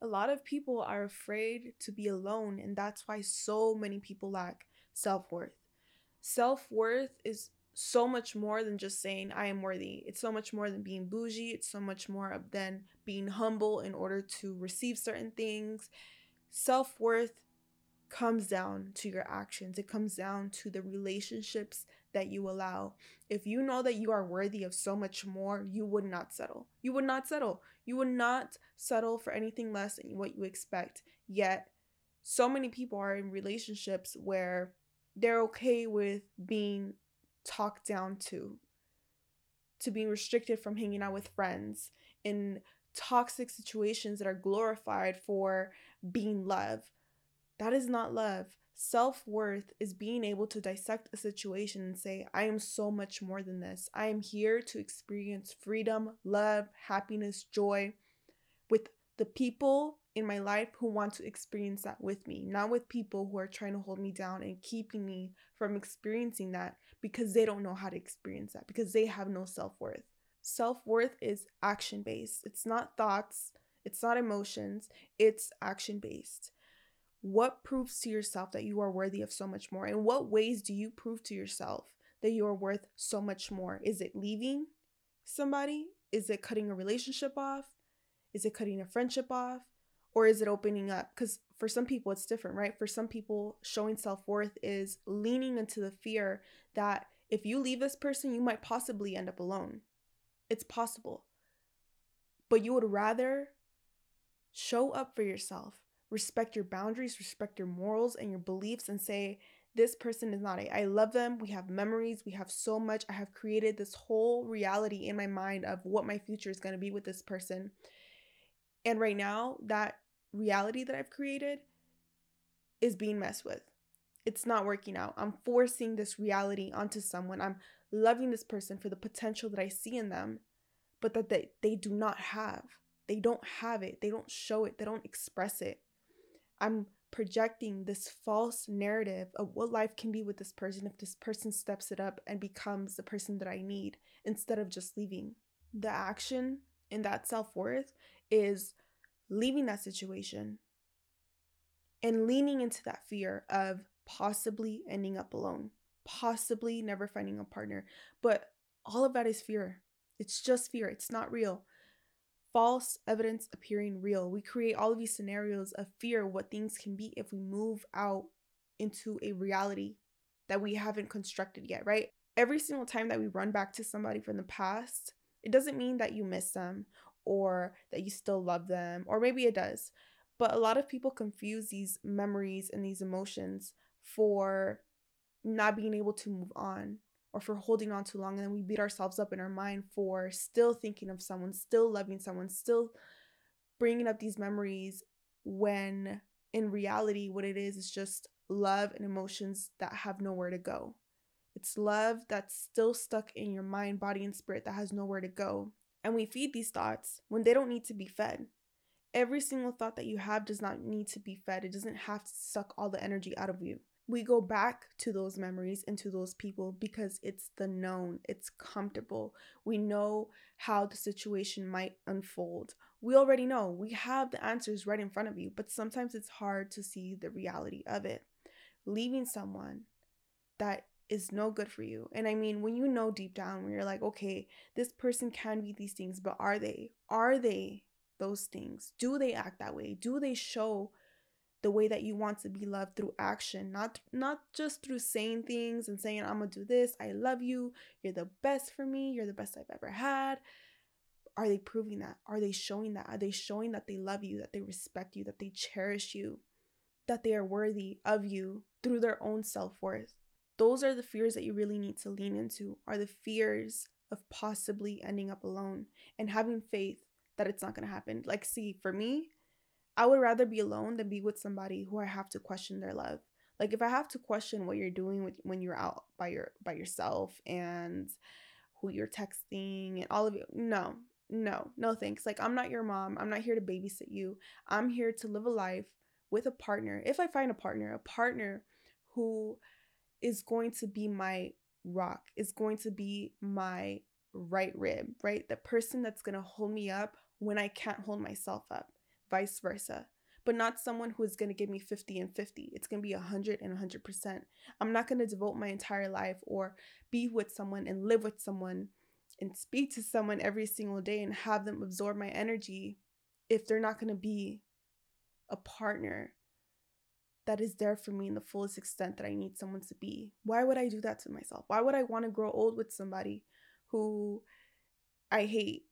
A lot of people are afraid to be alone, and that's why so many people lack self-worth. Self-worth is so much more than just saying I am worthy. It's so much more than being bougie. It's so much more than being humble in order to receive certain things. Self-worth comes down to your actions. It comes down to the relationships that you allow. If you know that you are worthy of so much more, you would not settle. You would not settle. You would not settle for anything less than what you expect. Yet, so many people are in relationships where they're okay with being talked down to being restricted from hanging out with friends, in toxic situations that are glorified for being love. That is not love. Self-worth is being able to dissect a situation and say, I am so much more than this. I am here to experience freedom, love, happiness, joy with the people in my life who want to experience that with me, not with people who are trying to hold me down and keeping me from experiencing that because they don't know how to experience that, because they have no self-worth. Self-worth is action-based. It's not thoughts. It's not emotions. It's action-based. What proves to yourself that you are worthy of so much more? In what ways do you prove to yourself that you are worth so much more? Is it leaving somebody? Is it cutting a relationship off? Is it cutting a friendship off? Or is it opening up? Because for some people, it's different, right? For some people, showing self-worth is leaning into the fear that if you leave this person, you might possibly end up alone. It's possible. But you would rather show up for yourself, respect your boundaries, respect your morals and your beliefs, and say, this person is not it. I love them. We have memories. We have so much. I have created this whole reality in my mind of what my future is going to be with this person. And right now, that reality that I've created is being messed with. It's not working out. I'm forcing this reality onto someone. I'm loving this person for the potential that I see in them, but that they do not have. They don't have it. They don't show it. They don't express it. I'm projecting this false narrative of what life can be with this person if this person steps it up and becomes the person that I need, instead of just leaving. The action in that self-worth is leaving that situation and leaning into that fear of possibly ending up alone, possibly never finding a partner. But all of that is fear. It's just fear. It's not real. False evidence appearing real. We create all of these scenarios of fear, what things can be if we move out into a reality that we haven't constructed yet, right? Every single time that we run back to somebody from the past, it doesn't mean that you miss them or that you still love them, or maybe it does. But a lot of people confuse these memories and these emotions for not being able to move on, or for holding on too long, and then we beat ourselves up in our mind for still thinking of someone, still loving someone, still bringing up these memories, when in reality what it is just love and emotions that have nowhere to go. It's love that's still stuck in your mind, body, and spirit that has nowhere to go. And we feed these thoughts when they don't need to be fed. Every single thought that you have does not need to be fed. It doesn't have to suck all the energy out of you. We go back to those memories and to those people because it's the known, it's comfortable. We know how the situation might unfold. We already know. We have the answers right in front of you, but sometimes it's hard to see the reality of it. Leaving someone that is no good for you. And I mean, when you know deep down, when you're like, okay, this person can be these things, but are they those things? Do they act that way? Do they show the way that you want to be loved through action, not just through saying things and saying, I'm gonna do this, I love you, you're the best for me, you're the best I've ever had. Are they proving that? Are they showing that? Are they showing that they love you, that they respect you, that they cherish you, that they are worthy of you through their own self-worth? Those are the fears that you really need to lean into, are the fears of possibly ending up alone and having faith that it's not gonna happen. Like, see, for me, I would rather be alone than be with somebody who I have to question their love. Like, if I have to question what you're doing when you're out by yourself and who you're texting and all of you, no thanks. Like, I'm not your mom. I'm not here to babysit you. I'm here to live a life with a partner. If I find a partner who is going to be my rock, is going to be my right rib, right? The person that's going to hold me up when I can't hold myself up. vice versa, but not someone who is going to give me 50 and 50. It's going to be 100 and 100%. I'm not going to devote my entire life or be with someone and live with someone and speak to someone every single day and have them absorb my energy if they're not going to be a partner that is there for me in the fullest extent that I need someone to be. Why would I do that to myself? Why would I want to grow old with somebody who I hate,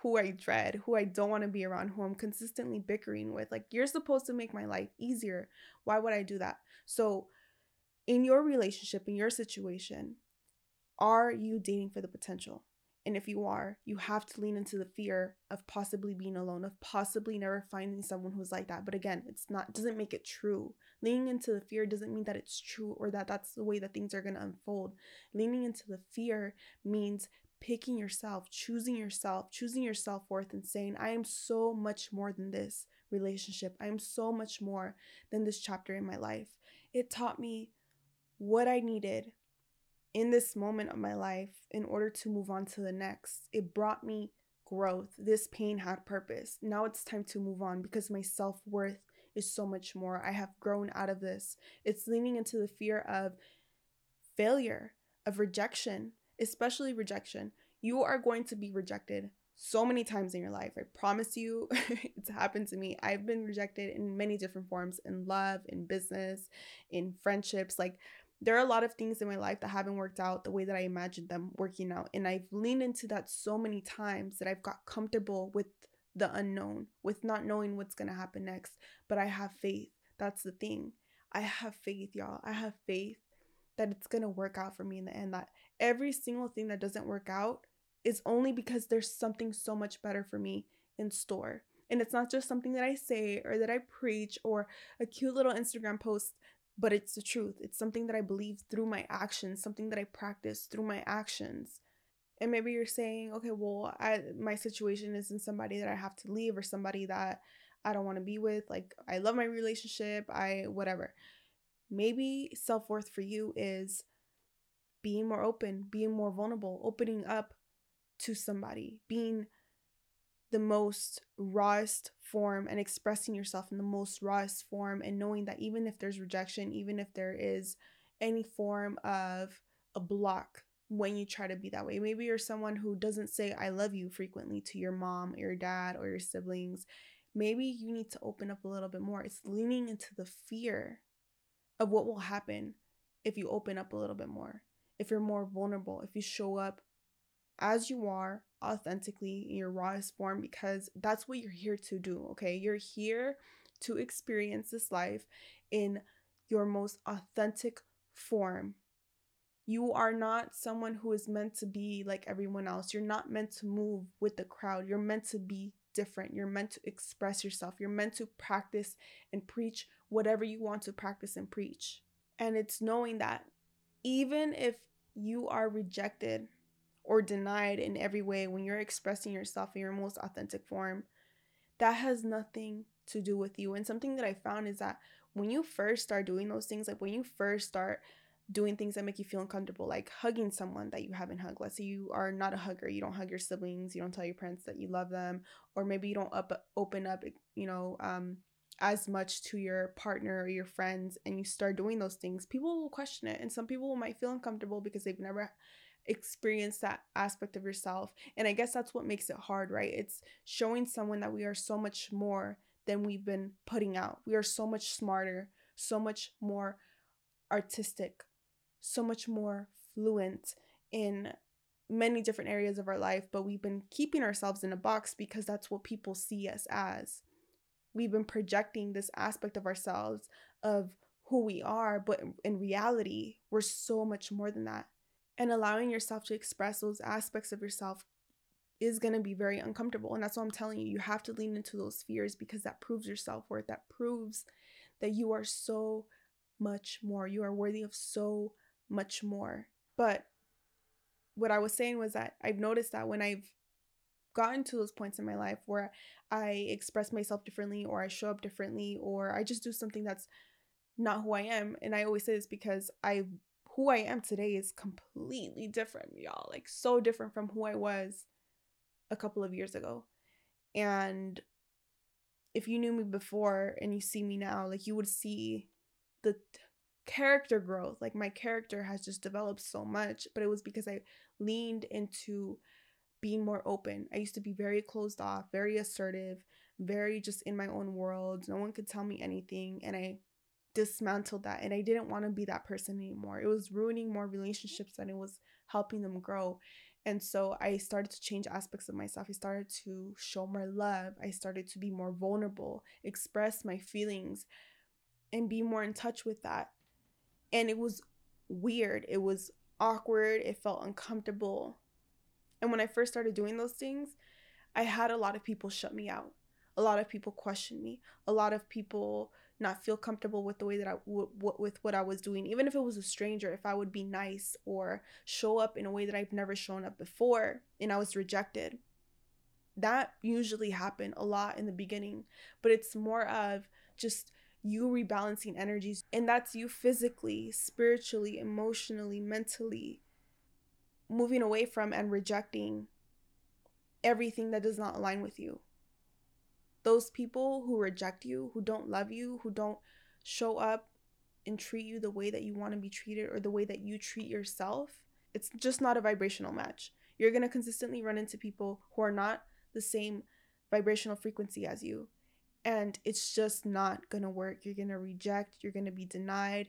who I dread, who I don't want to be around, who I'm consistently bickering with? Like, you're supposed to make my life easier. Why would I do that? So in your relationship, in your situation, are you dating for the potential? And if you are, you have to lean into the fear of possibly being alone, of possibly never finding someone who's like that. But again, doesn't make it true. Leaning into the fear doesn't mean that it's true or that that's the way that things are going to unfold. Leaning into the fear means picking yourself, choosing your self-worth and saying, I am so much more than this relationship. I am so much more than this chapter in my life. It taught me what I needed in this moment of my life in order to move on to the next. It brought me growth. This pain had purpose. Now it's time to move on because my self-worth is so much more. I have grown out of this. It's leaning into the fear of failure, of rejection, especially rejection. You are going to be rejected so many times in your life. I promise you, it's happened to me. I've been rejected in many different forms, in love, in business, in friendships. Like, there are a lot of things in my life that haven't worked out the way that I imagined them working out. And I've leaned into that so many times that I've got comfortable with the unknown, with not knowing what's going to happen next. But I have faith. That's the thing. I have faith, y'all. I have faith that it's going to work out for me in the end, that every single thing that doesn't work out is only because there's something so much better for me in store. And it's not just something that I say or that I preach or a cute little Instagram post, but it's the truth. It's something that I believe through my actions, something that I practice through my actions. And maybe you're saying, okay, well, my situation isn't somebody that I have to leave or somebody that I don't want to be with. Like, I love my relationship, whatever. Maybe self-worth for you is being more open, being more vulnerable, opening up to somebody, being the most rawest form and expressing yourself in the most rawest form, and knowing that even if there's rejection, even if there is any form of a block when you try to be that way. Maybe you're someone who doesn't say I love you frequently to your mom or your dad or your siblings. Maybe you need to open up a little bit more. It's leaning into the fear of what will happen if you open up a little bit more, if you're more vulnerable, if you show up as you are, authentically, in your rawest form, because that's what you're here to do, okay? You're here to experience this life in your most authentic form. You are not someone who is meant to be like everyone else. You're not meant to move with the crowd. You're meant to be different. You're meant to express yourself. You're meant to practice and preach whatever you want to practice and preach. And it's knowing that even if you are rejected or denied in every way when you're expressing yourself in your most authentic form, that has nothing to do with you. And something that I found is that when you first start doing those things, like when you first start doing things that make you feel uncomfortable, like hugging someone that you haven't hugged. Let's say you are not a hugger. You don't hug your siblings. You don't tell your parents that you love them. Or maybe you don't open up, as much to your partner or your friends, and you start doing those things. People will question it. And some people might feel uncomfortable because they've never experience that aspect of yourself. And I guess that's what makes it hard, right? It's showing someone that we are so much more than we've been putting out. We are so much smarter, so much more artistic, so much more fluent in many different areas of our life, but we've been keeping ourselves in a box because that's what people see us as. We've been projecting this aspect of ourselves, of who we are, but in reality, we're so much more than that. And allowing yourself to express those aspects of yourself is going to be very uncomfortable. And that's what I'm telling you. You have to lean into those fears because that proves your self-worth. That proves that you are so much more. You are worthy of so much more. But what I was saying was that I've noticed that when I've gotten to those points in my life where I express myself differently, or I show up differently, or I just do something that's not who I am. And I always say this because who I am today is completely different, y'all. Like, so different from who I was a couple of years ago. And if you knew me before and you see me now, like, you would see the character growth. Like, my character has just developed so much, but it was because I leaned into being more open. I used to be very closed off, very assertive, very just in my own world. No one could tell me anything, and I dismantled that, and I didn't want to be that person anymore. It was ruining more relationships than it was helping them grow. And so I started to change aspects of myself. I started to show more love. I started to be more vulnerable, express my feelings, and be more in touch with that. And it was weird. It was awkward. It felt uncomfortable. And when I first started doing those things, I had a lot of people shut me out. A lot of people questioned me. A lot of people not feel comfortable with the way that with what I was doing. Even if it was a stranger, if I would be nice or show up in a way that I've never shown up before, and I was rejected. That usually happened a lot in the beginning, but it's more of just you rebalancing energies, and that's you physically, spiritually, emotionally, mentally moving away from and rejecting everything that does not align with you. Those people who reject you, who don't love you, who don't show up and treat you the way that you want to be treated or the way that you treat yourself, it's just not a vibrational match. You're going to consistently run into people who are not the same vibrational frequency as you. And it's just not going to work. You're going to reject. You're going to be denied.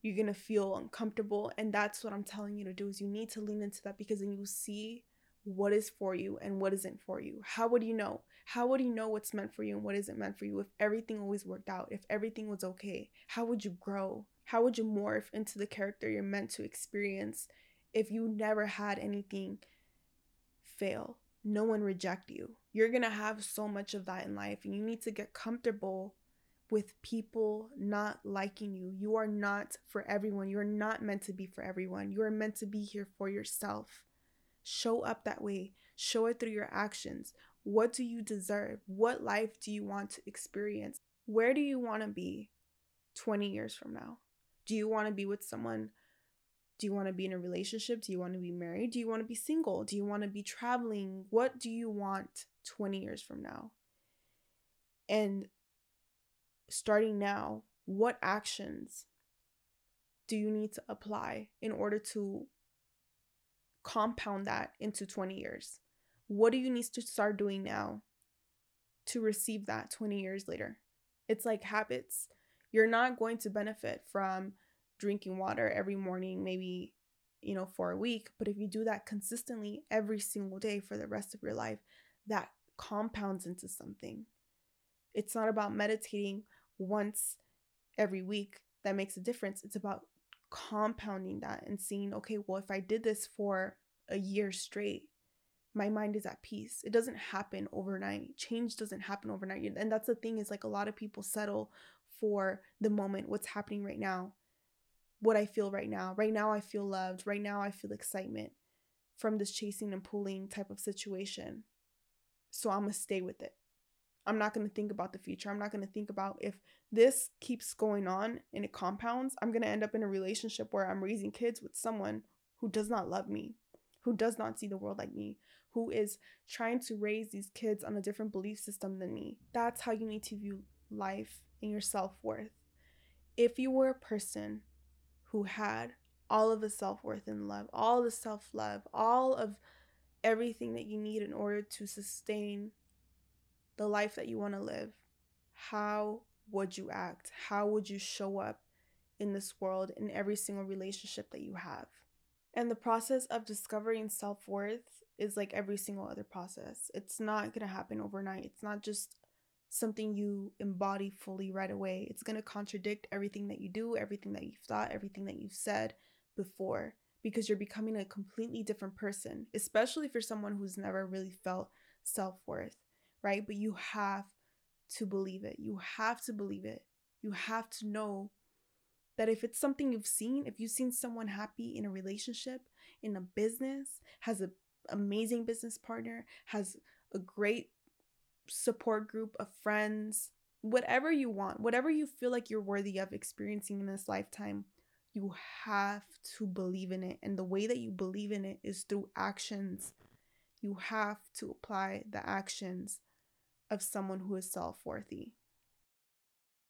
You're going to feel uncomfortable. And that's what I'm telling you to do, is you need to lean into that, because then you see what is for you and what isn't for you. How would you know? How would you know what's meant for you and what isn't meant for you if everything always worked out? If everything was okay, how would you grow? How would you morph into the character you're meant to experience if you never had anything fail? No one reject you. You're going to have so much of that in life, and you need to get comfortable with people not liking you. You are not for everyone. You are not meant to be for everyone. You are meant to be here for yourself. Show up that way. Show it through your actions. What do you deserve? What life do you want to experience? Where do you want to be 20 years from now? Do you want to be with someone? Do you want to be in a relationship? Do you want to be married? Do you want to be single? Do you want to be traveling? What do you want 20 years from now? And starting now, what actions do you need to apply in order to compound that into 20 years? What do you need to start doing now to receive that 20 years later? It's like habits. You're not going to benefit from drinking water every morning, maybe, for a week. But if you do that consistently every single day for the rest of your life, that compounds into something. It's not about meditating once every week that makes a difference. It's about compounding that and seeing, okay, well, if I did this for a year straight, my mind is at peace. It doesn't happen overnight. Change doesn't happen overnight. And that's the thing, is like, a lot of people settle for the moment, what's happening right now, what I feel right now. Right now I feel loved. Right now I feel excitement from this chasing and pulling type of situation. So I'm going to stay with it. I'm not going to think about the future. I'm not going to think about if this keeps going on and it compounds, I'm going to end up in a relationship where I'm raising kids with someone who does not love me, who does not see the world like me, who is trying to raise these kids on a different belief system than me. That's how you need to view life and your self-worth. If you were a person who had all of the self-worth and love, all the self-love, all of everything that you need in order to sustain the life that you want to live, how would you act? How would you show up in this world, in every single relationship that you have? And the process of discovering self-worth is like every single other process. It's not going to happen overnight. It's not just something you embody fully right away. It's going to contradict everything that you do, everything that you've thought, everything that you've said before, because you're becoming a completely different person, especially for someone who's never really felt self-worth, right? But you have to believe it. You have to believe it. You have to know that if it's something you've seen, if you've seen someone happy in a relationship, in a business, has an amazing business partner, has a great support group of friends, whatever you want, whatever you feel like you're worthy of experiencing in this lifetime, you have to believe in it. And the way that you believe in it is through actions. You have to apply the actions of someone who is self-worthy.